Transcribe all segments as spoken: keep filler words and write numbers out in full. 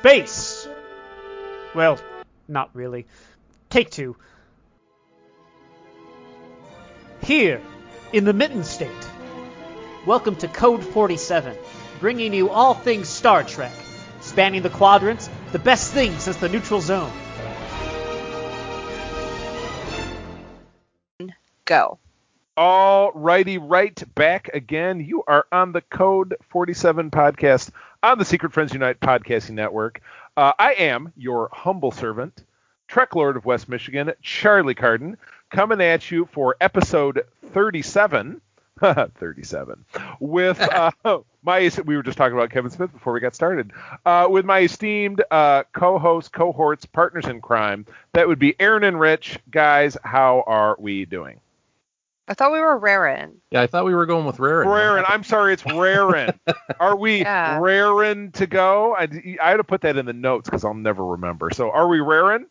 space. Well, not really. Take two. Here, in the Mitten State, welcome to Code forty-seven, bringing you all things Star Trek, spanning the quadrants, the best thing since the Neutral Zone. Go. All righty, right back again. You are on the Code forty-seven podcast on the Secret Friends Unite podcasting network. Uh, I am your humble servant, Trek Lord of West Michigan, Charlie Carden, coming at you for episode thirty-seven. thirty-seven. With uh, my, we were just talking about Kevin Smith before we got started. Uh, with my esteemed uh, co-host, cohorts, partners in crime, that would be Aaron and Rich. Guys, how are we doing? I thought we were rarin. Yeah, I thought we were going with rarin. Rarin. I'm sorry, it's rarin. Are we yeah. rarin to go? I, I had to put that in the notes because I'll never remember. So, are we rarin?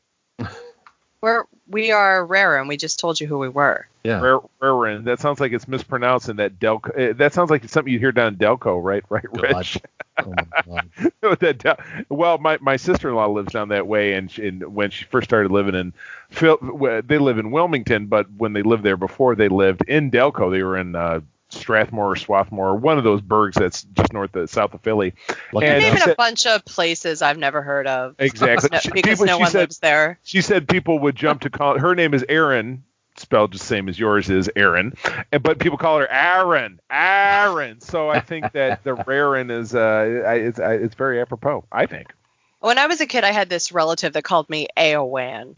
We're we are rarin. We just told you who we were. Yeah, rarin. That sounds like it's mispronounced in that Delco. Uh, that sounds like it's something you hear down in Delco, right? Right, Rich. Oh, with that Del- well, my, my sister-in-law lives down that way, and, she, and when she first started living in, they live in Wilmington, but when they lived there before, they lived in Delco. They were in uh, Strathmore or Swarthmore, one of those burgs that's just north of south of Philly. Lucky and even said, a bunch of places I've never heard of. Exactly, no, because people, no one said, lives there. She said people would jump to call. Her name is Aaron. Spelled just the same as yours is Aaron, but people call her Aaron, Aaron. So I think that the rarin is uh, it's it's very apropos. I think. When I was a kid, I had this relative that called me Aowan.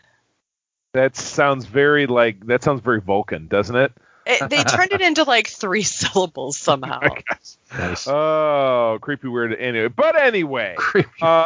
That sounds very like that sounds very Vulcan, doesn't it? it they turned it into like three syllables somehow. Oh, nice. Oh, creepy weird. Anyway, but anyway. uh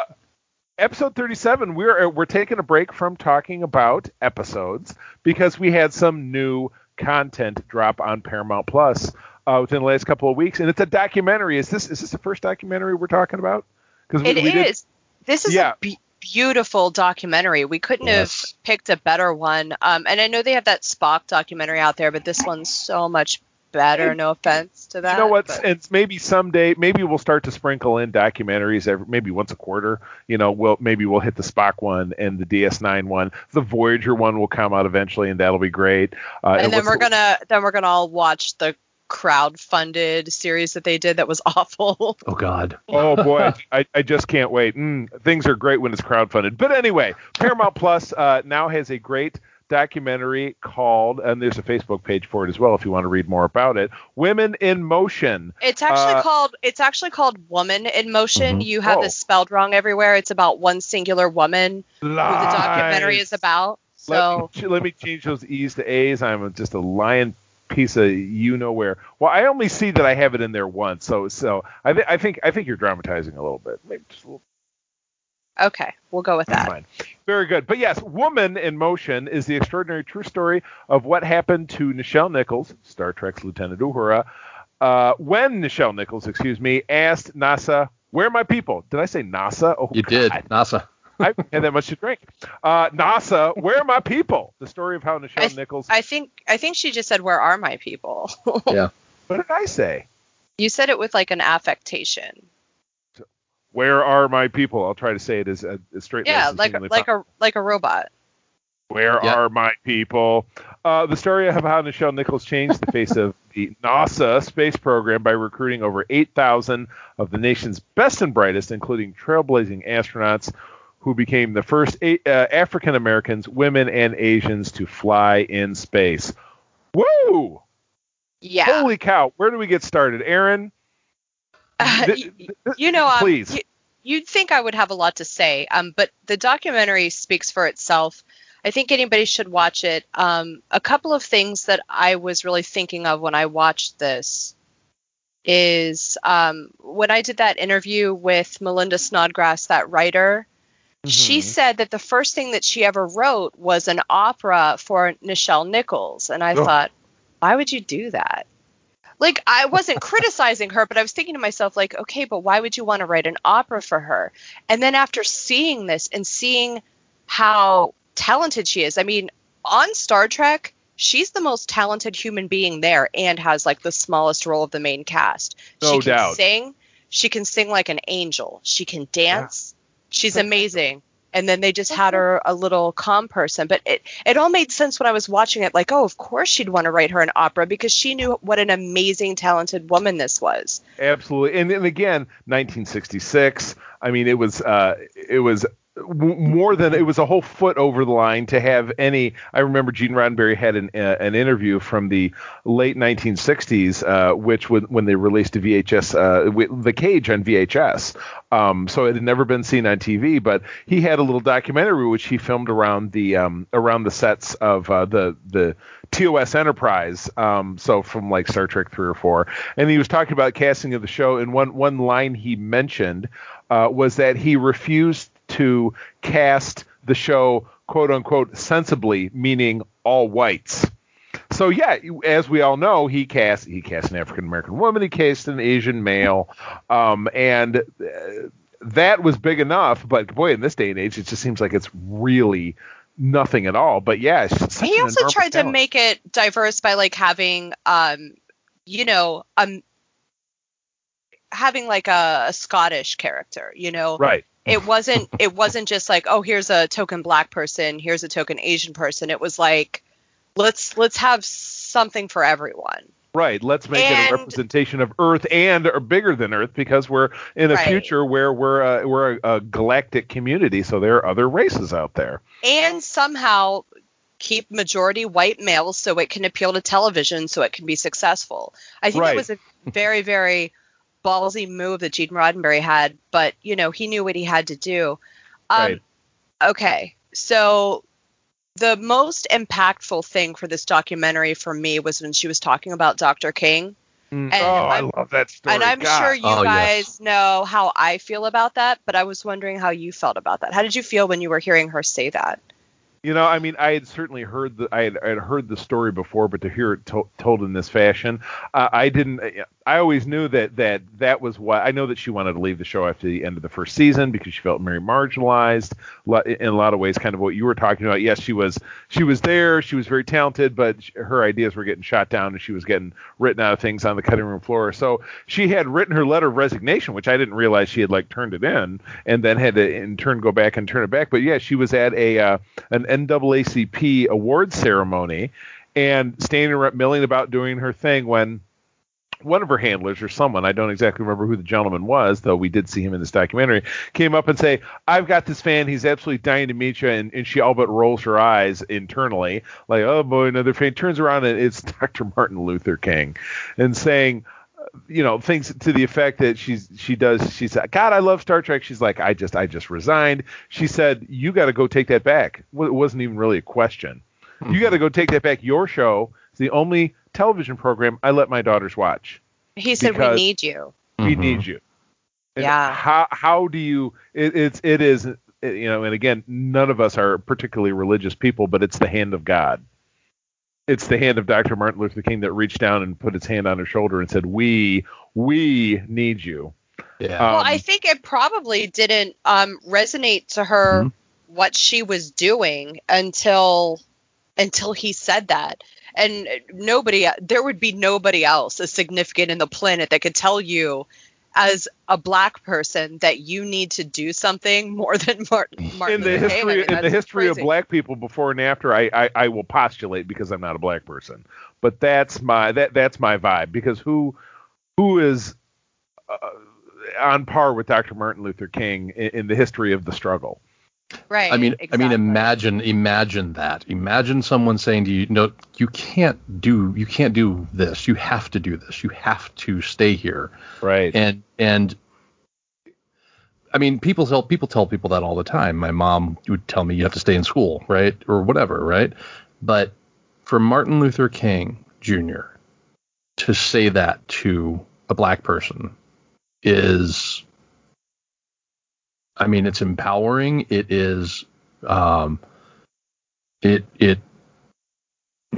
Episode thirty-seven, we're we're taking a break from talking about episodes because we had some new content drop on Paramount Plus uh, within the last couple of weeks, and it's a documentary. Is this is this the first documentary we're talking about? Because it we is. Did, this is yeah. a be- beautiful documentary. We couldn't yes. have picked a better one. Um, and I know they have that Spock documentary out there, but this one's so much better. No offense to that. You know what? But. It's maybe someday. Maybe we'll start to sprinkle in documentaries every, maybe once a quarter. You know, we'll maybe we'll hit the Spock one and the D S nine one. The Voyager one will come out eventually, and that'll be great. Uh, and, and then we're gonna then we're gonna all watch the crowdfunded series that they did that was awful. Oh God. Oh boy, I, I just can't wait. Mm, things are great when it's crowdfunded. But anyway, Paramount Plus uh, now has a great documentary called, and there's a Facebook page for it as well if you want to read more about it, Women in Motion. It's actually uh, called it's actually called Woman in Motion. Mm-hmm. You have oh. this spelled wrong everywhere. It's about one singular woman nice. Who the documentary is about. So let me, let me change those E's to A's. I'm just a lying piece of you know where. Well, I only see that I have it in there once. So so I, th- I think I think you're dramatizing a little bit. Maybe just a little. Okay, we'll go with that. Fine. Very good. But yes, Woman in Motion is the extraordinary true story of what happened to Nichelle Nichols, Star Trek's Lieutenant Uhura, uh, when Nichelle Nichols, excuse me, asked NASA, where are my people? Did I say NASA? Oh, you God. Did, NASA. I had that much to drink. Uh, NASA, where are my people? The story of how Nichelle I th- Nichols. I think I think she just said, where are my people? Yeah. What did I say? You said it with like an affectation. Where are my people? I'll try to say it as, as straight. Yeah, like like a like a robot. Where yeah. are my people? Uh, the story of how Nichelle Nichols changed the face of the NASA space program by recruiting over eight thousand of the nation's best and brightest, including trailblazing astronauts who became the first eight, uh, African Americans, women, and Asians to fly in space. Woo! Yeah. Holy cow! Where do we get started, Aaron? Uh, th- th- you know, um, please. You, you'd think I would have a lot to say, um, but the documentary speaks for itself. I think anybody should watch it. Um, a couple of things that I was really thinking of when I watched this is um, when I did that interview with Melinda Snodgrass, that writer, mm-hmm. she said that the first thing that she ever wrote was an opera for Nichelle Nichols. And I oh. thought, why would you do that? Like, I wasn't criticizing her, but I was thinking to myself, like, okay, but why would you want to write an opera for her? And then after seeing this and seeing how talented she is, I mean, on Star Trek, she's the most talented human being there and has, like, the smallest role of the main cast. No doubt. She can sing. She can sing like an angel. She can dance. Yeah. She's amazing. And then they just had her a little calm person. But it, it all made sense when I was watching it. Like, oh, of course she'd want to write her an opera, because she knew what an amazing, talented woman this was. Absolutely. And, and again, nineteen sixty-six. I mean, it was uh, it was more than it was a whole foot over the line to have any. I remember Gene Roddenberry had an uh, an interview from the late nineteen sixties, uh, which was when they released the V H S, uh, The Cage on V H S. Um, so it had never been seen on T V, but he had a little documentary which he filmed around the um, around the sets of uh, the the T O S Enterprise. Um, so from like Star Trek three or four, and he was talking about casting of the show. And one one line he mentioned uh, was that he refused to cast the show "quote unquote" sensibly, meaning all whites. So yeah, as we all know, he cast he cast an African American woman, he cast an Asian male, um, and uh, that was big enough. But boy, in this day and age, it just seems like it's really nothing at all. But yeah, he also tried talent. to make it diverse by like having, um, you know, um, having like a, a Scottish character, you know, right. It wasn't it wasn't just like, oh, here's a token black person, here's a token Asian person. It was like, let's let's have something for everyone. Right. Let's make and, it a representation of Earth and or bigger than Earth, because we're in a right. future where we're a, we're a, a galactic community. So there are other races out there. And somehow keep majority white males so it can appeal to television, so it can be successful. I think right. it was a very, very ballsy move that Gene Roddenberry had, but you know, he knew what he had to do. Um, right. Okay. So the most impactful thing for this documentary for me was when she was talking about Doctor King. And oh, I'm, I love that story. And I'm God. sure you oh, guys yes. know how I feel about that, but I was wondering how you felt about that. How did you feel when you were hearing her say that? You know, I mean, I had certainly heard the I had, I had heard the story before, but to hear it to- told in this fashion, uh, I didn't. I always knew that that that was why. I know that she wanted to leave the show after the end of the first season because she felt very marginalized in a lot of ways. Kind of what you were talking about. Yes, she was she was there. She was very talented, but her ideas were getting shot down, and she was getting written out of things on the cutting room floor. So she had written her letter of resignation, which I didn't realize she had like turned it in, and then had to in turn go back and turn it back. But yeah, she was at a uh, an N double A C P award ceremony and standing around milling about doing her thing when one of her handlers or someone, I don't exactly remember who the gentleman was, though we did see him in this documentary, came up and say, I've got this fan. He's absolutely dying to meet you. And, and she all but rolls her eyes internally like, oh, boy, another fan. Turns around and it's Doctor Martin Luther King, and saying, you know, things to the effect that she's she does. She said, God, I love Star Trek. She's like, I just I just resigned. She said, you got to go take that back. Well, it wasn't even really a question. Mm-hmm. You got to go take that back. Your show is the only television program I let my daughters watch. He said, we need you. We mm-hmm. need you. And yeah. How how do you it, it's it is, it, you know, and again, none of us are particularly religious people, but it's the hand of God. It's the hand of Doctor Martin Luther King that reached down and put its hand on her shoulder and said, we, we need you. Yeah. Um, well, I think it probably didn't um, resonate to her mm-hmm. what she was doing until, until he said that. And nobody, there would be nobody else as significant in the planet that could tell you as a black person that you need to do something more than Martin, Martin in the Luther history King. I mean, in the history crazy. of black people before and after. I, I, I will postulate because I'm not a black person, but that's my that that's my vibe, because who who is uh, on par with Doctor Martin Luther King in, in the history of the struggle? Right. I mean, exactly. I mean, imagine, imagine that. Imagine someone saying to you, "No, you can't do, you can't do this. You have to do this. You have to stay here." Right. And and I mean, people tell people tell people that all the time. My mom would tell me, "You have to stay in school," right, or whatever, right? But for Martin Luther King Junior to say that to a black person is, I mean, it's empowering. It is, um, it, it,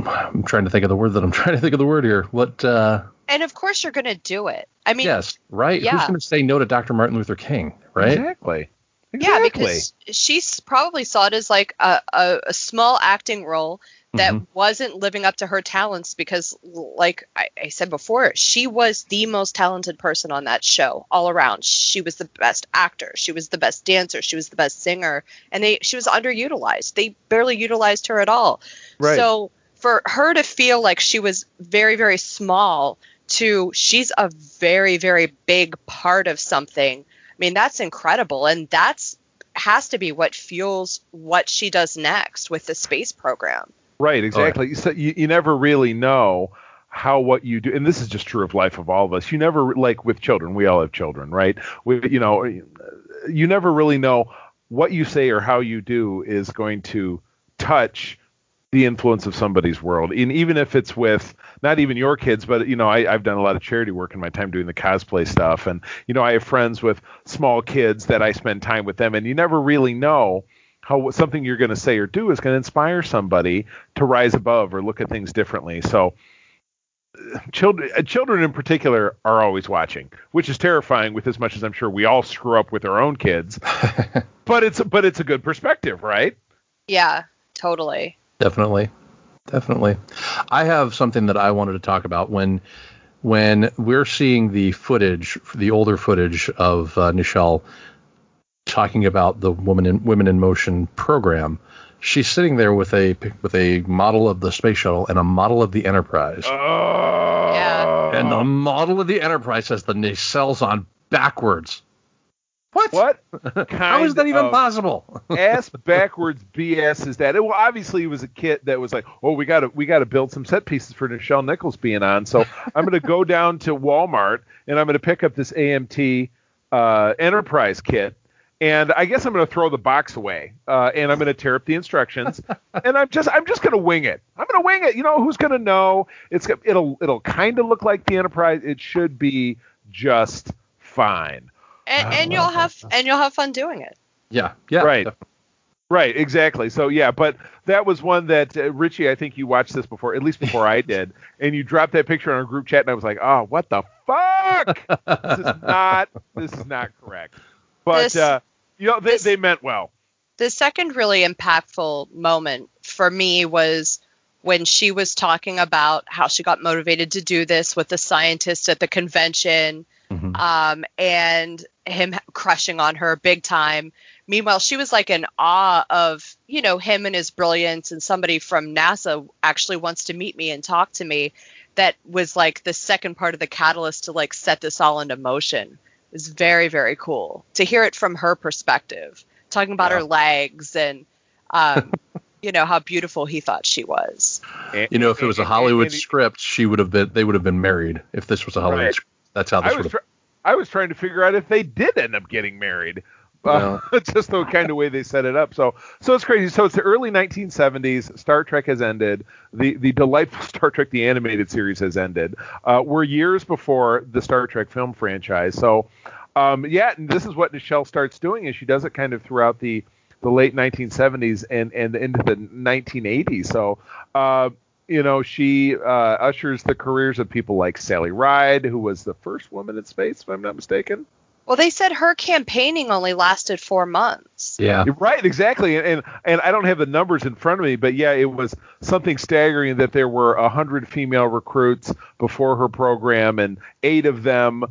I'm trying to think of the word that I'm trying to think of the word here. What, uh, and of course you're going to do it. I mean, yes, right. Yeah. Who's going to say no to Doctor Martin Luther King, right? Exactly. Exactly. Yeah, because she probably saw it as like a, a, a small acting role that mm-hmm. wasn't living up to her talents, because like I, I said before, she was the most talented person on that show all around. She was the best actor. She was the best dancer. She was the best singer. And they she was underutilized. They barely utilized her at all. Right. So for her to feel like she was very, very small to she's a very, very big part of something. I mean, that's incredible. And that's has to be what fuels what she does next with the space program. Right, exactly. Right. So you, you never really know how what you do, and this is just true of life of all of us. You never, like with children, we all have children, right? We, you know, you never really know what you say or how you do is going to touch the influence of somebody's world. And even if it's with not even your kids, but, you know, I, I've done a lot of charity work in my time doing the cosplay stuff. And, you know, I have friends with small kids that I spend time with them. And you never really know how something you're going to say or do is going to inspire somebody to rise above or look at things differently. So children, children in particular are always watching, which is terrifying with as much as I'm sure we all screw up with our own kids. but it's but it's a good perspective, right? Yeah, totally. Definitely. Definitely. I have something that I wanted to talk about when when we're seeing the footage, the older footage of uh, Nichelle talking about the Woman in, Women in Motion program. She's sitting there with a with a model of the space shuttle and a model of the Enterprise. Oh. Yeah. And the model of the Enterprise has the nacelles on backwards. What? What? How is that even possible? Ass backwards B S is that? It, well, obviously, it was a kit that was like, oh, we got to we got to build some set pieces for Nichelle Nichols being on. So I'm going to go down to Walmart and I'm going to pick up this A M T uh, Enterprise kit. And I guess I'm going to throw the box away uh, and I'm going to tear up the instructions and I'm just I'm just going to wing it. I'm going to wing it. You know, who's going to know? It's It'll it'll kind of look like the Enterprise. It should be just fine. And, and you'll have and you'll have fun doing it. Yeah. Yeah. Right. Definitely. Right. Exactly. So, yeah. But that was one that uh, Richie, I think you watched this before, at least before I did. And you dropped that picture on our group chat. And I was like, oh, what the fuck? this is not this is not correct. But, this, uh, you know, they, this, they meant well. The second really impactful moment for me was when she was talking about how she got motivated to do this with the scientist at the convention. Mm-hmm. Um, and him crushing on her big time. Meanwhile, she was like in awe of, you know, him and his brilliance. And somebody from NASA actually wants to meet me and talk to me. That was like the second part of the catalyst to like set this all into motion. It was very, very cool to hear it from her perspective, talking about yeah. her legs and, um, you know, how beautiful he thought she was. You know, if it was a Hollywood script, she would have been, they would have been married if this was a Hollywood right. script. That's how this I was, tr- I was trying to figure out if they did end up getting married. Uh, yeah. Just the kind of way they set it up. So so it's crazy. So it's the early nineteen seventies. Star Trek has ended. The the delightful Star Trek, the animated series, has ended. Uh, we're years before the Star Trek film franchise. So, um, yeah, and this is what Nichelle starts doing, and she does it kind of throughout the, the late nineteen seventies and, and into the nineteen eighties. So, uh you know, she uh, ushers the careers of people like Sally Ride, who was the first woman in space, if I'm not mistaken. Well, they said her campaigning only lasted four months. Yeah. Right, exactly. And, and and I don't have the numbers in front of me, but yeah, it was something staggering that there were one hundred female recruits before her program, and eight of them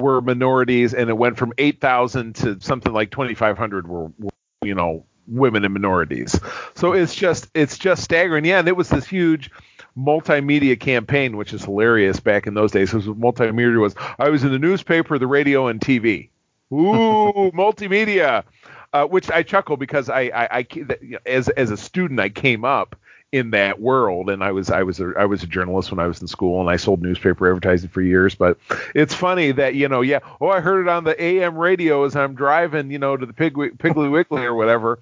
were minorities, and it went from eight thousand to something like twenty-five hundred were, were you know, women and minorities. So it's just it's just staggering. Yeah, and it was this huge multimedia campaign, which is hilarious back in those days. It was multimedia was I was in the newspaper, the radio, and T V. Ooh, multimedia, uh, which I chuckle because I, I, I as as a student I came up in that world, and I was I was a, I was a journalist when I was in school, and I sold newspaper advertising for years. But it's funny that, you know, yeah, oh, I heard it on the A M radio as I'm driving, you know, to the Pig, Piggly Wiggly or whatever,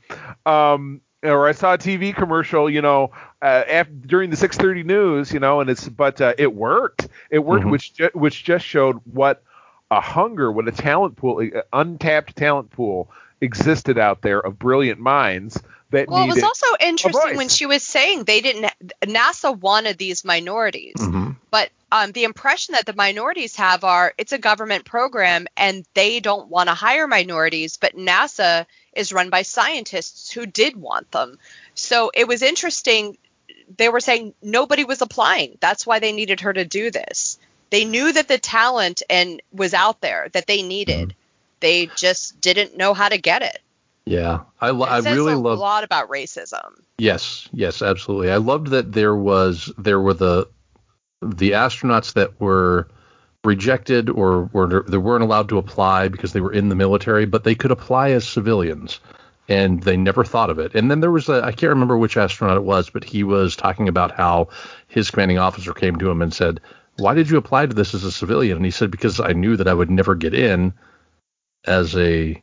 um, or I saw a T V commercial, you know, uh, after, during the six thirty news, you know, and it's but uh, it worked, it worked, mm-hmm. which ju- which just showed what a hunger, what a talent pool, uh, untapped talent pool existed out there of brilliant minds. Well, it was also interesting when she was saying they didn't – NASA wanted these minorities. Mm-hmm. But um, the impression that the minorities have are it's a government program and they don't want to hire minorities, but NASA is run by scientists who did want them. So it was interesting they were saying nobody was applying. That's why they needed her to do this. They knew that the talent and was out there that they needed. Mm. They just didn't know how to get it. Yeah, I, lo- it says I really a love a lot about racism. Yes, yes, absolutely. I loved that there was there were the the astronauts that were rejected or were they weren't allowed to apply because they were in the military, but they could apply as civilians. And they never thought of it. And then there was a, I can't remember which astronaut it was, but he was talking about how his commanding officer came to him and said, why did you apply to this as a civilian? And he said, because I knew that I would never get in as a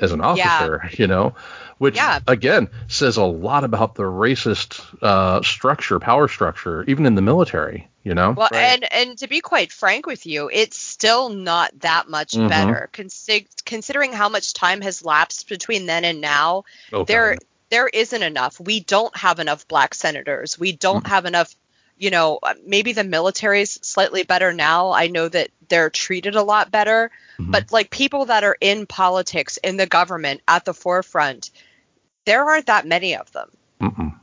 as an officer, yeah. you know, which, yeah. again, says a lot about the racist uh, structure, power structure, even in the military, you know. Well, right. and, and to be quite frank with you, it's still not that much mm-hmm. better. Consi- considering how much time has lapsed between then and now, oh, there God. there isn't enough. We don't have enough black senators. We don't mm-hmm. have enough. You know, maybe the military's slightly better now. I know that they're treated a lot better, mm-hmm. but like people that are in politics, in the government, at the forefront, there aren't that many of them. Mm-mm.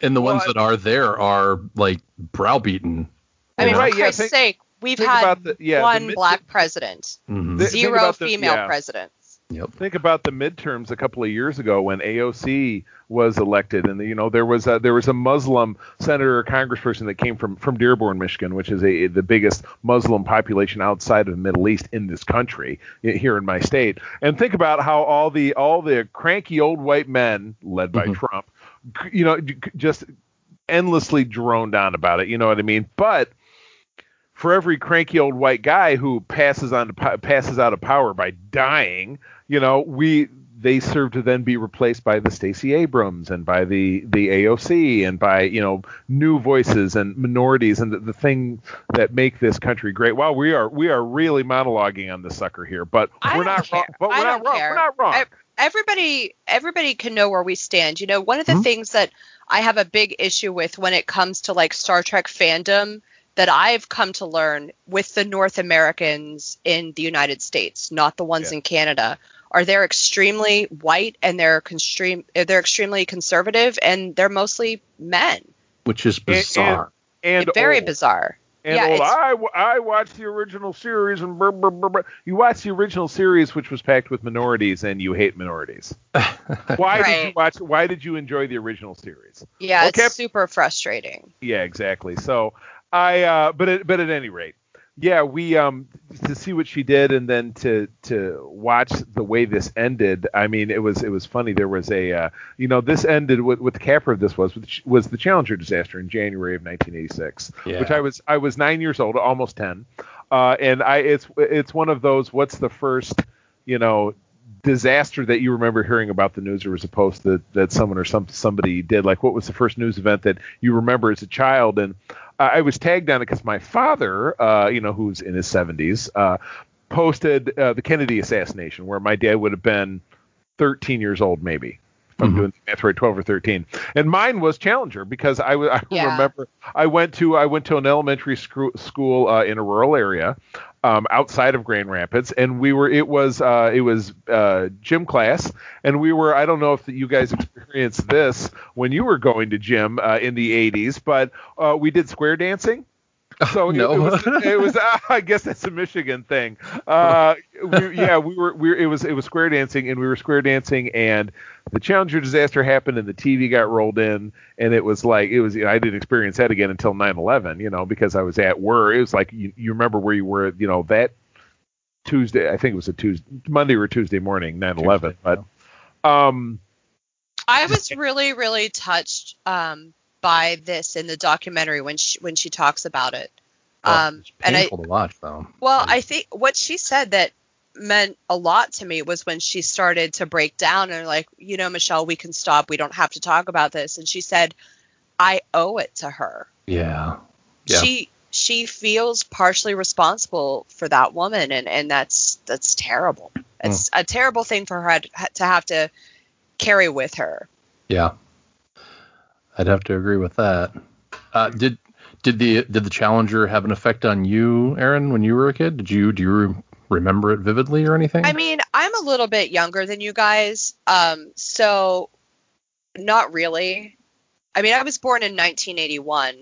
And the well, ones I, that are there are like browbeaten. I mean, know? Right, for Christ's yeah, sake, we've had the, yeah, one mid- black president, mm-hmm. the, zero female the, yeah. presidents. Yep. Think about the midterms a couple of years ago when A O C was elected, and you know there was a, there was a Muslim senator or congressperson that came from, from Dearborn, Michigan, which is a the biggest Muslim population outside of the Middle East in this country, here in my state. And think about how all the all the cranky old white men led by mm-hmm. Trump, you know, just endlessly droned on about it. You know what I mean? But for every cranky old white guy who passes on to, passes out of power by dying, you know, we they serve to then be replaced by the Stacey Abrams and by the, the A O C and by, you know, new voices and minorities and the, the thing that make this country great. Wow, we are we are really monologuing on this sucker here, but we're not wrong. But we're not wrong. We're not wrong. Everybody, everybody can know where we stand. You know, one of the mm-hmm. things that I have a big issue with when it comes to like Star Trek fandom that I've come to learn with the North Americans in the United States, not the ones yeah. in Canada, are they're extremely white and they're extreme, they're extremely conservative and they're mostly men, which is bizarre and, and, and very old. bizarre. And yeah, old, I, I watched the original series and blah, blah, blah, blah. You watch the original series, which was packed with minorities, and you hate minorities. Why right. did you watch? Why did you enjoy the original series? Yeah, okay. It's super frustrating. Yeah, exactly. So I, uh, but it, but at any rate, yeah, we um to see what she did, and then to to watch the way this ended. I mean, it was it was funny. There was a uh, you know this ended with what the capper of this was was the Challenger disaster in January of nineteen eighty-six, yeah. which I was I was nine years old, almost ten, uh, and I it's it's one of those what's the first you know disaster that you remember hearing about the news, or was a post that that someone or some somebody did, like what was the first news event that you remember as a child. And I was tagged on it because my father, uh, you know, who's in his seventies, uh, posted uh, the Kennedy assassination, where my dad would have been thirteen years old, maybe. If I'm mm-hmm. doing the math right, twelve or thirteen. And mine was Challenger because I, I yeah. remember I went to I went to an elementary sc- school uh, in a rural area um, outside of Grand Rapids, and we were it was uh, it was uh, gym class, and we were I don't know if you guys experienced this when you were going to gym uh, in the eighties, but uh, we did square dancing. So no. it, it was, it was uh, I guess that's a Michigan thing. Uh, we, yeah, we were, we were, it was, it was square dancing, and we were square dancing, and the Challenger disaster happened, and the T V got rolled in, and it was like, it was, you know, I didn't experience that again until nine eleven, you know, because I was at work. It was like, you, you remember where you were, you know, that Tuesday, I think it was a Tuesday, Monday or Tuesday morning, nine eleven, but, um, I was really, really touched, um, by this in the documentary when she when she talks about it. Um oh, it's painful and I, to watch though. Well, I think what she said that meant a lot to me was when she started to break down and like, you know, Michelle, we can stop. We don't have to talk about this. And she said, I owe it to her. Yeah. yeah. She she feels partially responsible for that woman, and, and that's that's terrible. It's mm. a terrible thing for her to have to carry with her. Yeah. I'd have to agree with that. Uh, did did the did the Challenger have an effect on you, Aaron, when you were a kid? Did you do you re- remember it vividly or anything? I mean, I'm a little bit younger than you guys, um, so not really. I mean, I was born in nineteen eighty-one,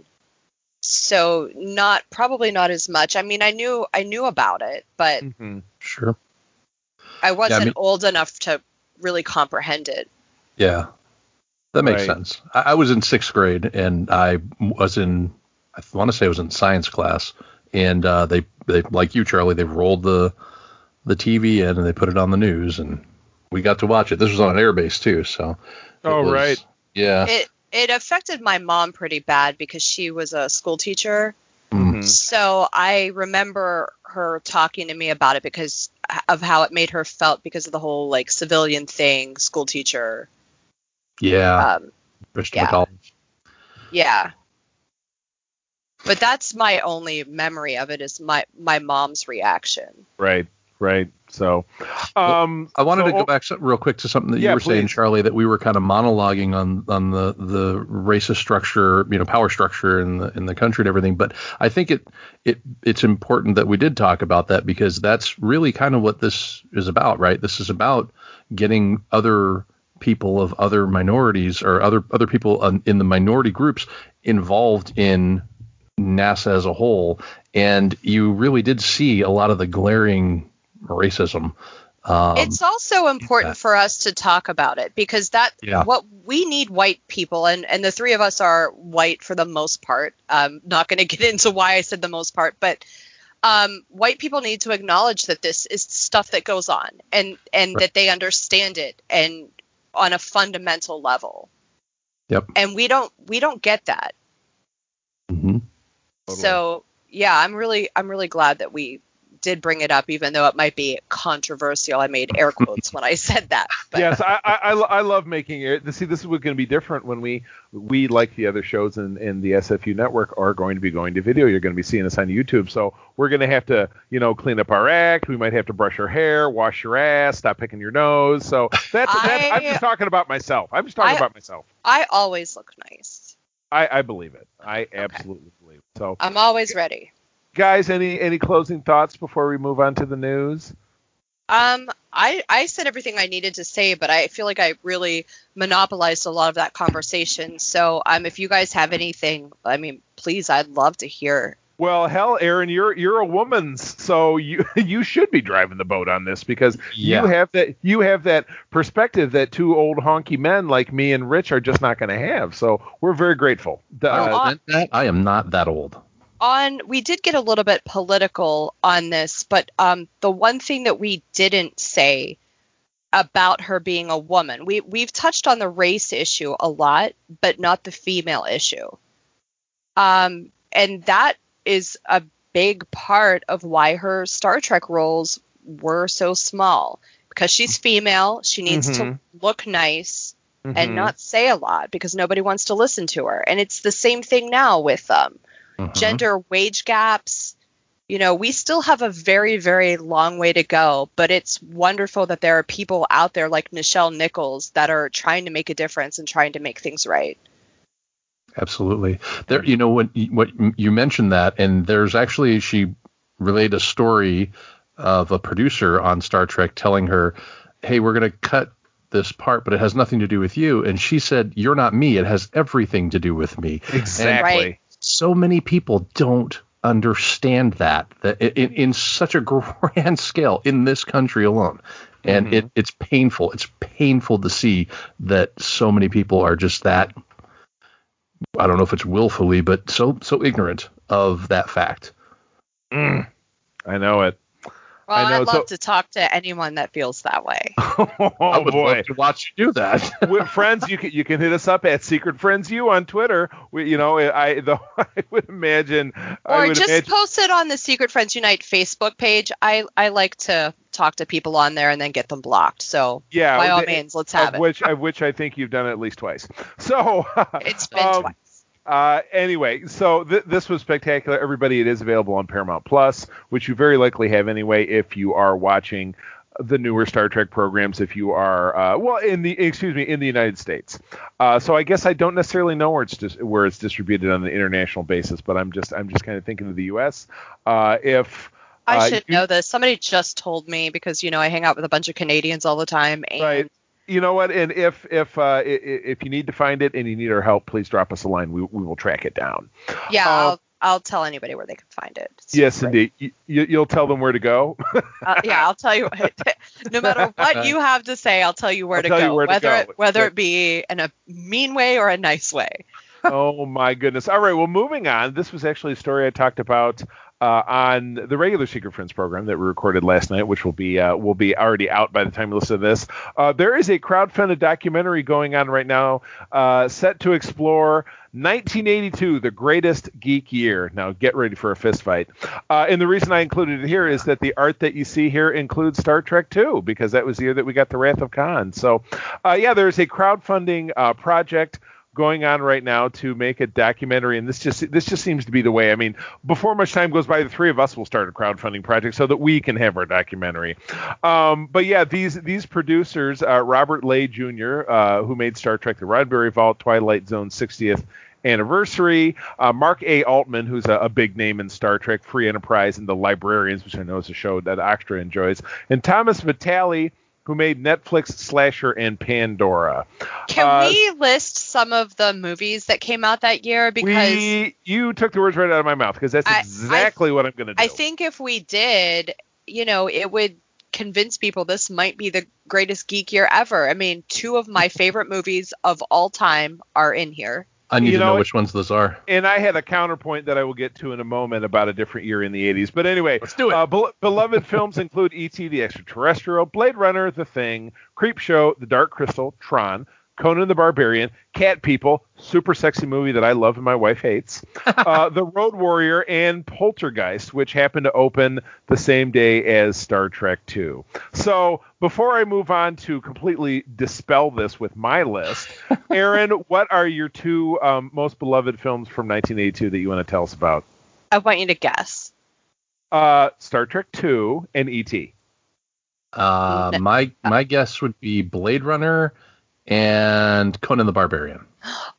so not probably not as much. I mean, I knew I knew about it, but mm-hmm. sure, I wasn't yeah, I mean, old enough to really comprehend it. Yeah, that makes right. sense. I, I was in sixth grade, and I was in I want to say I was in science class, and uh, they they like you, Charlie, they rolled the the T V in and they put it on the news, and we got to watch it. This was on an airbase too, so. Oh was, right. Yeah. It it affected my mom pretty bad because she was a school teacher. Mm-hmm. So I remember her talking to me about it because of how it made her felt because of the whole like civilian thing, school teacher. Yeah. Um, Rich yeah. McCall. Yeah. But that's my only memory of it is my my mom's reaction. Right. Right. So um, I wanted so, to go back real quick to something that yeah, you were please. saying, Charlie, that we were kind of monologuing on on the, the racist structure, you know, power structure in the in the country and everything. But I think it it it's important that we did talk about that, because that's really kind of what this is about. Right. This is about getting other people of other minorities or other other people in the minority groups involved in NASA as a whole. And you really did see a lot of the glaring racism. Um, it's also important that. for us to talk about it, because that yeah. what we need white people, and, and the three of us are white for the most part. I'm not going to get into why I said the most part, but um, white people need to acknowledge that this is stuff that goes on, and, and right. that they understand it and on a fundamental level. Yep. And we don't we don't get that. Mm-hmm. Totally. So yeah, I'm really I'm really glad that we did bring it up, even though it might be controversial. I made air quotes when I said that. But. Yes, I, I, I love making it. See, this is what's going to be different when we, we like the other shows in, in the S F U network, are going to be going to video. You're going to be seeing us on YouTube. So we're going to have to, you know, clean up our act. We might have to brush our hair, wash your ass, stop picking your nose. So that's, I, that's I'm just talking about myself. I'm just talking I, about myself. I always look nice. I, I believe it. I okay. absolutely believe it. So I'm always ready. Guys, any any closing thoughts before we move on to the news? Um, I, I said everything I needed to say, but I feel like I really monopolized a lot of that conversation. So um, if you guys have anything, I mean, please, I'd love to hear. Well, hell, Aaron, you're you're a woman, so you you should be driving the boat on this, because yeah. you have that you have that perspective that two old honky men like me and Rich are just not going to have. So we're very grateful. The, uh, that, I am not that old. On, we did get a little bit political on this, but um, the one thing that we didn't say about her being a woman, we, we've touched on the race issue a lot, but not the female issue. Um, and that is a big part of why her Star Trek roles were so small, because she's female. She needs mm-hmm. to look nice mm-hmm. and not say a lot, because nobody wants to listen to her. And it's the same thing now with um Uh-huh. gender wage gaps. You know, we still have a very, very long way to go, but it's wonderful that there are people out there like Nichelle Nichols that are trying to make a difference and trying to make things right. Absolutely. There, you know, when what you mentioned that, and there's actually, she relayed a story of a producer on Star Trek telling her, hey, we're going to cut this part, but it has nothing to do with you. And she said, you're not me. It has everything to do with me. Exactly. And, right. So many people don't understand that, that in, in such a grand scale in this country alone. And mm-hmm. it, it's painful. It's painful to see that so many people are just that. I don't know if it's willfully, but so so ignorant of that fact. Mm. I know it. Well, I know, I'd love so, to talk to anyone that feels that way. Oh, I would boy. love to watch you do that. We're friends, you can you can hit us up at Secret Friends U on Twitter. We, you know, I though I would imagine, or I would just imagine, post it on the Secret Friends Unite Facebook page. I, I like to talk to people on there and then get them blocked. So yeah, by all the, means, let's have of it. Which of which I think you've done at least twice. So it's been um, twice. Uh, anyway, so th- this was spectacular. Everybody, it is available on Paramount Plus, which you very likely have anyway if you are watching the newer Star Trek programs, if you are, uh, well, in the, excuse me, in the United States. Uh, so I guess I don't necessarily know where it's dis- where it's distributed on the international basis, but I'm just, I'm just kind of thinking of the U S Uh, if... Uh, I should you, know this. Somebody just told me, because, you know, I hang out with a bunch of Canadians all the time, and right. You know what? And if if uh, if you need to find it and you need our help, please drop us a line. We we will track it down. Yeah, uh, I'll I'll tell anybody where they can find it. It's yes, great. Indeed. You, you'll tell them where to go. uh, yeah, I'll tell you. What, no matter what you have to say, I'll tell you where, to, tell go, you where to go. Whether it, whether it be in a mean way or a nice way. Oh my goodness! All right. Well, moving on. This was actually a story I talked about uh, on the regular Secret Friends program that we recorded last night, which will be uh, will be already out by the time you listen to this. Uh, there is a crowdfunded documentary going on right now, uh, set to explore nineteen eighty-two, the greatest geek year. Now get ready for a fist fight. Uh, and the reason I included it here is that the art that you see here includes Star Trek two, because that was the year that we got the Wrath of Khan. So, uh, yeah, there's a crowdfunding uh, project going on right now to make a documentary, and this just this just seems to be the way. I mean, before much time goes by, the three of us will start a crowdfunding project so that we can have our documentary. Um, but yeah, these these producers, uh, Robert Lay Junior, uh, who made Star Trek: The Roddenberry Vault, Twilight Zone's sixtieth anniversary, uh, Mark A. Altman, who's a, a big name in Star Trek, Free Enterprise, and The Librarians, which I know is a show that Oxstra enjoys, and Thomas Vitale, who made Netflix, Slasher, and Pandora. Can uh, we list some of the movies that came out that year? Because we, you took the words right out of my mouth, because that's I, exactly I, what I'm going to do. I think if we did, you know, it would convince people this might be the greatest geek year ever. I mean, two of my favorite movies of all time are in here. I need you to know, know which ones those are. And I had a counterpoint that I will get to in a moment about a different year in the eighties. But anyway, let's do it. Uh, be- beloved films include E T the Extraterrestrial, Blade Runner, The Thing, Creepshow, The Dark Crystal, Tron, Conan the Barbarian, Cat People, super sexy movie that I love and my wife hates, uh, The Road Warrior, and Poltergeist, which happened to open the same day as Star Trek two. So before I move on to completely dispel this with my list, Aaron, what are your two um, most beloved films from nineteen eighty-two that you want to tell us about? I want you to guess. Uh, Star Trek two and E T. Uh, my my guess would be Blade Runner and Conan the Barbarian.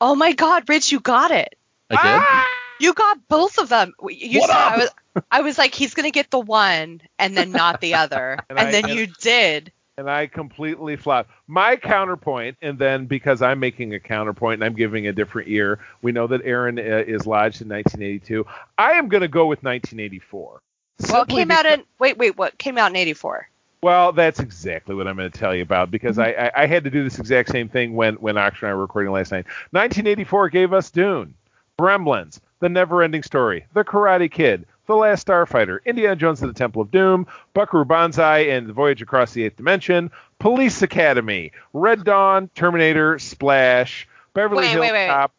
Oh my God, Rich, you got it. I did? Ah! You got both of them. You what said up? I was I was like, he's gonna get the one and then not the other. and and I, then and, you did. And I completely flopped. My counterpoint, and then because I'm making a counterpoint and I'm giving a different year, we know that Aaron uh, is lodged in nineteen eighty-two. I am gonna go with nineteen eighty-four. Well, it came because- out in wait, wait, what came out in eighty-four? Well, that's exactly what I'm going to tell you about, because I, I, I had to do this exact same thing when, when Oxstra and I were recording last night. nineteen eighty-four gave us Dune, Gremlins, The Neverending Story, The Karate Kid, The Last Starfighter, Indiana Jones and the Temple of Doom, Buckaroo Banzai and The Voyage Across the Eighth Dimension, Police Academy, Red Dawn, Terminator, Splash, Beverly wait, Hills wait, wait. Cop,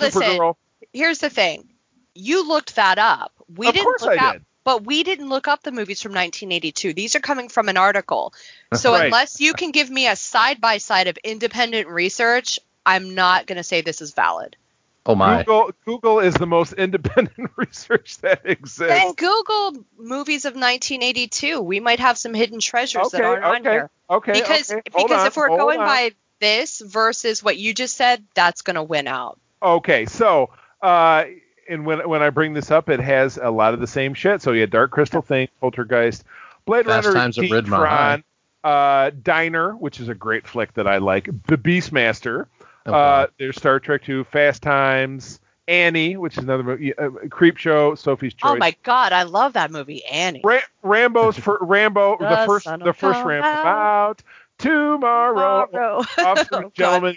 Listen, Supergirl. Here's the thing. You looked that up. We of didn't course look I up. Did. But we didn't look up the movies from nineteen eighty-two. These are coming from an article. So right. Unless you can give me a side-by-side of independent research, I'm not going to say this is valid. Oh, my. Google, Google is the most independent research that exists. Then Google movies of nineteen eighty-two. We might have some hidden treasures okay, that aren't okay, on here. Okay, because, okay. Because on, if we're going on. by this versus what you just said, that's going to win out. Okay, so... Uh, And when when I bring this up, it has a lot of the same shit. So you had Dark Crystal, Thing, Poltergeist, Blade Fast Runner, Times at Ridgemont, huh? uh, Diner, which is a great flick that I like, The Beastmaster. Okay. Uh, there's Star Trek two, Fast Times, Annie, which is another movie, uh, Creepshow, Sophie's Choice. Oh my God, I love that movie, Annie. Ra- Rambo's for Rambo, the, the first the first Rambo out. Tomorrow, tomorrow. Officer oh, gentlemen,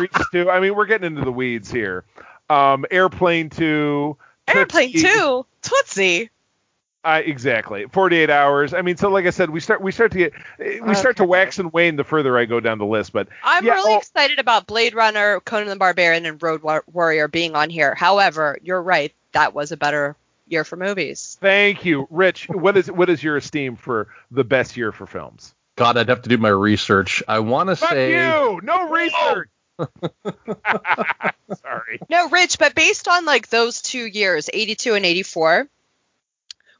reach to. I mean, we're getting into the weeds here. Um, Airplane two. Tootsie. Airplane two? Tootsie? Uh, exactly. forty-eight Hours. I mean, so like I said, we start we start to get we okay. start to wax and wane the further I go down the list. But I'm yeah, really well, excited about Blade Runner, Conan the Barbarian, and Road War- Warrior being on here. However, you're right. That was a better year for movies. Thank you, Rich. What is what is your esteem for the best year for films? God, I'd have to do my research. I want to say you. No research. Sorry. No, Rich, but based on like those two years, eighty-two and eighty-four,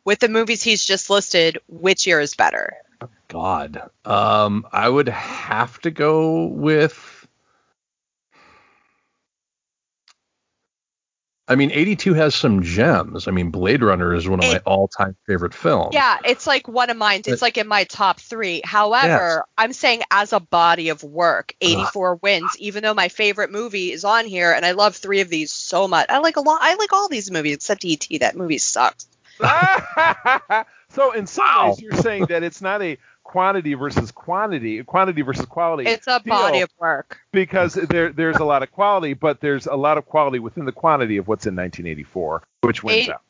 with the movies he's just listed, which year is better? God, um, I would have to go with I mean, eighty-two has some gems. I mean, Blade Runner is one of it, my all-time favorite films. Yeah, it's like one of mine. It's but, like in my top three. However, yes. I'm saying as a body of work, eighty-four Ugh. wins, even though my favorite movie is on here, and I love three of these so much. I like a lot. I like all these movies except E T. That movie sucks. So in some wow. ways, you're saying that it's not a quantity versus quantity, quantity versus quality. It's a body of work. Because there there's a lot of quality, but there's a lot of quality within the quantity of what's in nineteen eighty-four, which wins out.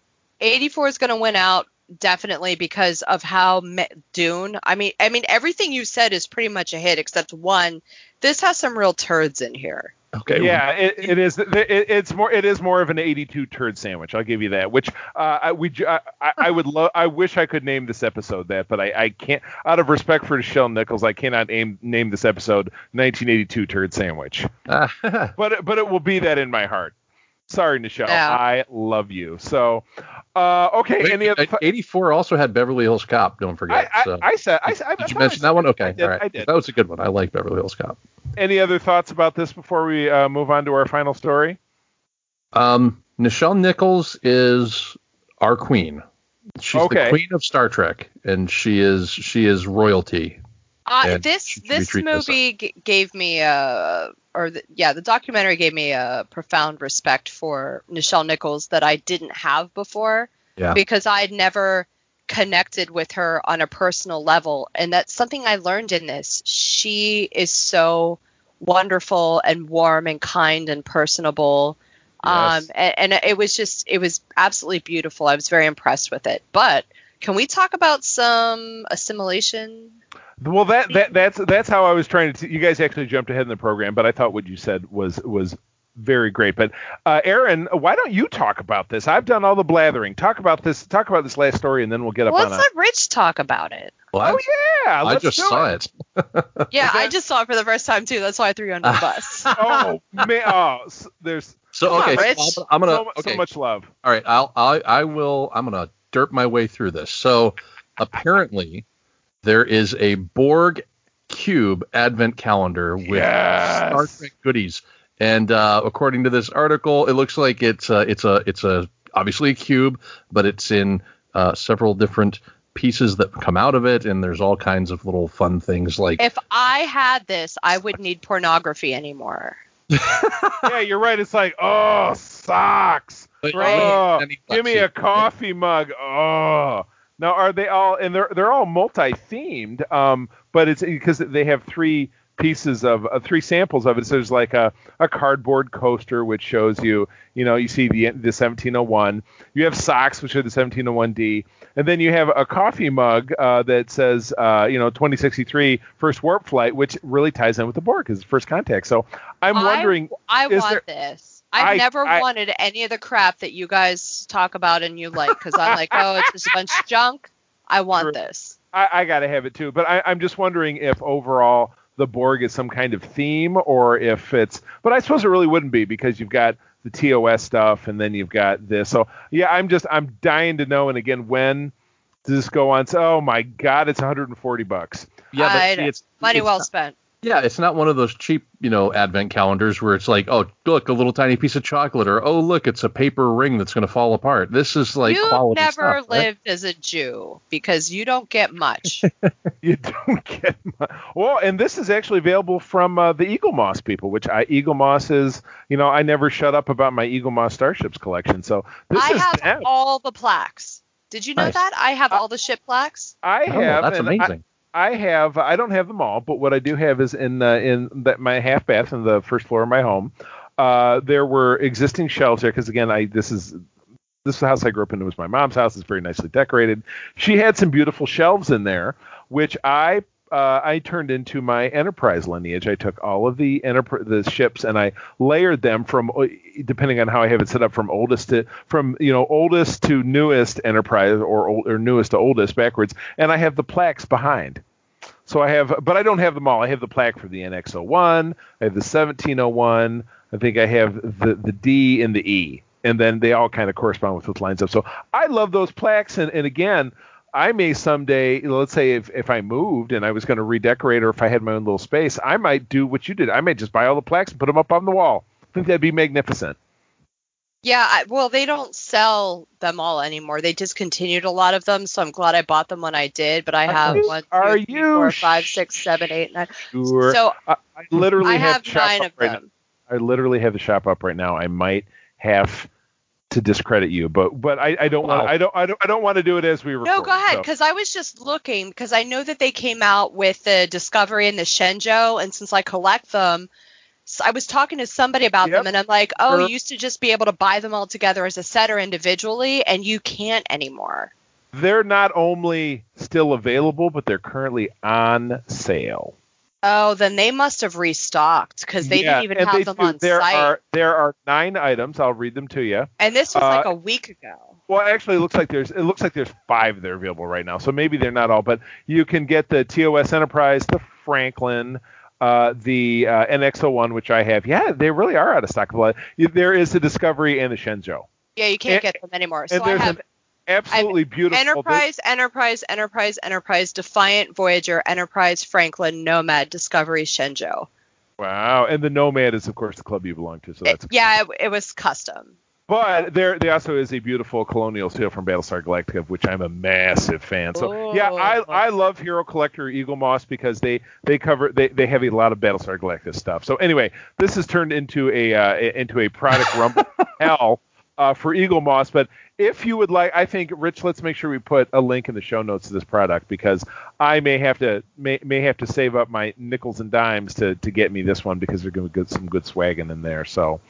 eighty-four is going to win out definitely because of how me- Dune. I mean, I mean everything you said is pretty much a hit except one. This has some real turds in here. Okay. Yeah, it, it is. It, it's more. It is more of an eighty-two turd sandwich. I'll give you that. Which uh, I we I, I would love. I wish I could name this episode that, but I, I can't. Out of respect for Nichelle Nichols, I cannot name name this episode nineteen eighty-two turd sandwich. Uh-huh. But but it will be that in my heart. Sorry, Nichelle. No. I love you. So, uh, okay. Wait, any other eighty-four also had Beverly Hills Cop. Don't forget. I, I, so. I said. I, I, did I you mention that one? Okay. I did, all right. I did. That was a good one. I like Beverly Hills Cop. Any other thoughts about this before we uh, move on to our final story? Um, Nichelle Nichols is our queen. She's okay. the queen of Star Trek, and she is she is royalty. Uh, this this movie g- gave me a, or the, yeah, the documentary gave me a profound respect for Nichelle Nichols that I didn't have before, yeah. because I had never connected with her on a personal level, and that's something I learned in this. She is so wonderful and warm and kind and personable, yes. um, and, and it was just it was absolutely beautiful. I was very impressed with it, but. Can we talk about some assimilation? Well, that, that that's that's how I was trying to. T- you guys actually jumped ahead in the program, but I thought what you said was was very great. But uh, Aaron, why don't you talk about this? I've done all the blathering. Talk about this. Talk about this last story, and then we'll get well, up on. Let's let Rich talk about it. Well, oh yeah, I just saw it. it. yeah, I just saw it for the first time too. That's why I threw you under the bus. oh man, oh, so there's so okay. On, so I'm gonna so, okay. so much love. All right, I'll I I will I'm gonna. Derp my way through this. So apparently there is a Borg cube advent calendar with yes. Star Trek goodies, and uh, according to this article, it looks like it's uh, it's a it's a obviously a cube, but it's in uh, several different pieces that come out of it, and there's all kinds of little fun things like. If I had this, I would need pornography anymore. yeah, you're right. It's like oh socks. Right. Oh, give me a coffee mug. Oh, now are they all? And they're they're all multi-themed. Um, but it's because they have three pieces of uh, three samples of it. So there's like a, a cardboard coaster which shows you, you know, you see the the seventeen oh one. You have socks which are the seventeen oh one D, and then you have a coffee mug uh, that says, uh, you know, twenty sixty-three first warp flight, which really ties in with the Borg because it's first contact. So I'm wondering, I, I is want there, this. I've I, never I, wanted any of the crap that you guys talk about and you like, because I'm like, oh, it's just a bunch of junk. I want this. I, I got to have it, too. But I, I'm just wondering if overall the Borg is some kind of theme or if it's – but I suppose it really wouldn't be because you've got the T O S stuff and then you've got this. So, yeah, I'm just – I'm dying to know. And, again, when does this go on? So, oh, my God, it's one hundred forty bucks. Yeah, but I, see, it's money it's well not, spent. Yeah, it's not one of those cheap, you know, advent calendars where it's like, oh, look, a little tiny piece of chocolate, or oh, look, it's a paper ring that's going to fall apart. This is like you quality stuff. You never lived right? as a Jew because you don't get much. you don't get much. Well, and this is actually available from uh, the Eaglemoss people, which I Eaglemoss is, you know, I never shut up about my Eaglemoss Starships collection. So this I is have that. all the plaques. Did you know nice. that? I have uh, all the ship plaques. I have. Oh, that's amazing. I, I have, I don't have them all, but what I do have is in uh, in that my half bath in the first floor of my home, uh, there were existing shelves there because again, I this is this is the house I grew up in. It was my mom's house. It's very nicely decorated. She had some beautiful shelves in there, which I uh, I turned into my Enterprise lineage. I took all of the Enterprise the ships and I layered them from depending on how I have it set up from oldest to from you know oldest to newest Enterprise or or newest to oldest backwards, and I have the plaques behind. So I have, but I don't have them all. I have the plaque for the N X oh one, I have the seventeen oh one, I think I have the, the D and the E, and then they all kind of correspond with those lines up. So I love those plaques, and, and again, I may someday, let's say if, if I moved and I was going to redecorate or if I had my own little space, I might do what you did. I might just buy all the plaques and put them up on the wall. I think that'd be magnificent. Yeah, I, well, they don't sell them all anymore. They discontinued a lot of them, so I'm glad I bought them when I did. But I have one, two, three, four, five, six, seven, eight, nine. Sure. So I, I literally I have, have the shop nine up of right them. Now. I literally have the shop up right now. I might have to discredit you, but but I, I don't wow. want I don't I don't I don't want to do it as we record. No, go ahead, because so. I was just looking because I know that they came out with the Discovery and the Shenjo, and since I collect them. So I was talking to somebody about yep. them, and I'm like, oh, sure. You used to just be able to buy them all together as a set or individually, and you can't anymore. They're not only still available, but they're currently on sale. Oh, then they must have restocked, because they yeah, didn't even have them do. on there site. Are, there are nine items. I'll read them to you. And this was uh, like a week ago. Well, actually, it looks like there's it looks like there's five that are available right now, so maybe they're not all. But you can get the T O S Enterprise, the Franklin... Uh, the uh, N X oh one, which I have. Yeah, they really are out of stock. There is the Discovery and the Shenzhou. Yeah, you can't and, get them anymore. So and there's I have an absolutely I've beautiful Enterprise, bit. Enterprise, Enterprise, Enterprise, Defiant, Voyager, Enterprise, Franklin, Nomad, Discovery, Shenzhou. Wow, and the Nomad is of course the club you belong to. So that's it, yeah, it, it was custom. But there, there also is a beautiful Colonial Seal from Battlestar Galactica, of which I'm a massive fan. So Ooh. yeah, I I love Hero Collector Eaglemoss because they they cover they, they have a lot of Battlestar Galactica stuff. So anyway, this has turned into a uh, into a product rumble hell uh, for Eaglemoss. But if you would like, I think Rich, let's make sure we put a link in the show notes to this product because I may have to may, may have to save up my nickels and dimes to to get me this one because they're going to get some good swagging in there. So.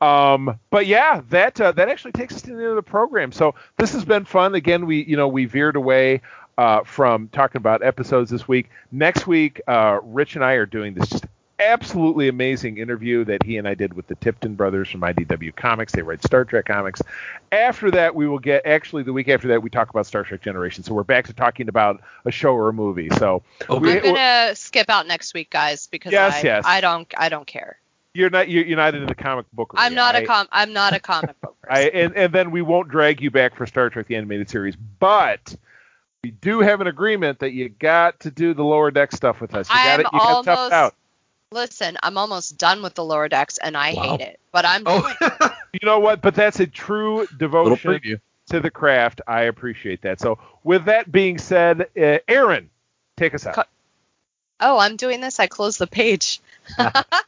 Um, but yeah, that uh, that actually takes us to the end of the program. So this has been fun. Again, we you know we veered away uh, from talking about episodes this week. Next week, uh, Rich and I are doing this just absolutely amazing interview that he and I did with the Tipton brothers from I D W Comics. They write Star Trek comics. After that, we will get actually the week after that we talk about Star Trek Generation. So we're back to talking about a show or a movie. So okay. we, I'm gonna skip out next week, guys, because yes, I, yes. I don't I don't care. You're not you're not into the comic book. I'm not I, a com. I'm not a comic book person. I, and, and then we won't drag you back for Star Trek the Animated Series, but we do have an agreement that you got to do the Lower Decks stuff with us. You got it. You got toughed out. Listen, I'm almost done with the Lower Decks, and I wow. hate it, but I'm doing oh. it. You know what? But that's a true devotion to the craft. I appreciate that. So, with that being said, uh, Aaron, take us out. Co- oh, I'm doing this. I closed the page.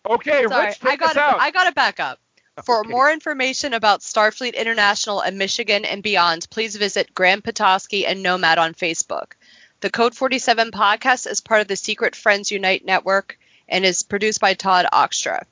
Okay, Sorry, Rich, take I got us out. I got to back up. For okay. more information about Starfleet International and Michigan and beyond, please visit Graham Petoskey and Nomad on Facebook. The Code forty-seven podcast is part of the Secret Friends Unite network and is produced by Todd Oxstra.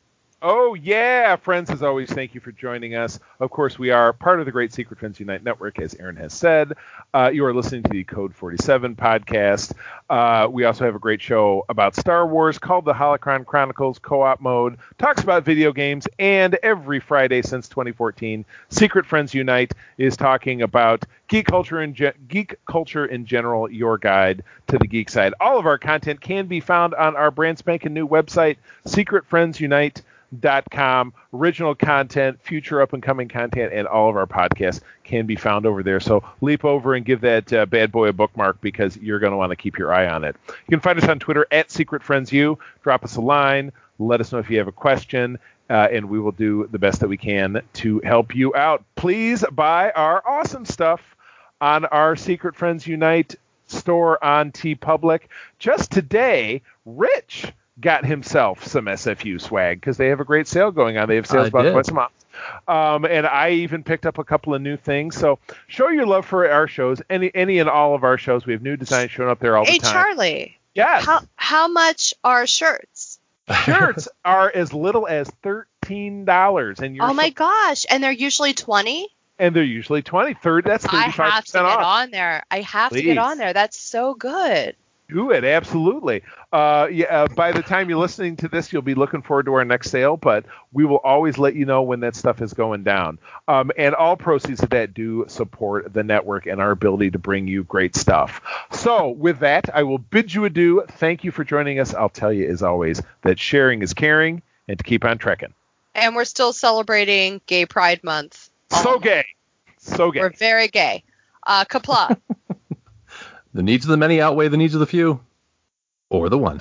Oh, yeah. Friends, as always, thank you for joining us. Of course, we are part of the great Secret Friends Unite network, as Aaron has said. Uh, you are listening to the Code forty-seven podcast. Uh, we also have a great show about Star Wars called the Holocron Chronicles Co-op Mode. Talks about video games. And every Friday since twenty fourteen, Secret Friends Unite is talking about geek culture in ge- geek culture in general, your guide to the geek side. All of our content can be found on our brand spanking new website, secret friends unite dot com. Original content, future up-and-coming content, and all of our podcasts can be found over there. So leap over and give that uh, bad boy a bookmark because you're going to want to keep your eye on it. You can find us on Twitter at SecretFriendsU. Drop us a line. Let us know if you have a question, uh, and we will do the best that we can to help you out. Please buy our awesome stuff on our Secret Friends Unite store on TeePublic. Just today, Rich got himself some S F U swag because they have a great sale going on. They have sales I about once a month. Um, and I even picked up a couple of new things. So show your love for our shows, any any and all of our shows. We have new designs showing up there all hey, the time. Hey, Charlie. Yes. How, how much are shirts? Shirts are as little as thirteen dollars. And you're oh, my so- gosh. And they're usually twenty dollars? And they're usually twenty dollars. thirty, that's thirty-five percent off. I have to get off. on there. I have Please. to get on there. That's so good. Do it, absolutely. Uh, yeah, uh, by the time you're listening to this, you'll be looking forward to our next sale, but we will always let you know when that stuff is going down. Um, and all proceeds of that do support the network and our ability to bring you great stuff. So with that, I will bid you adieu. Thank you for joining us. I'll tell you, as always, that sharing is caring and to keep on trekking. And we're still celebrating Gay Pride Month. So um, gay. So gay. We're very gay. Uh, Kapla. The needs of the many outweigh the needs of the few, or the one.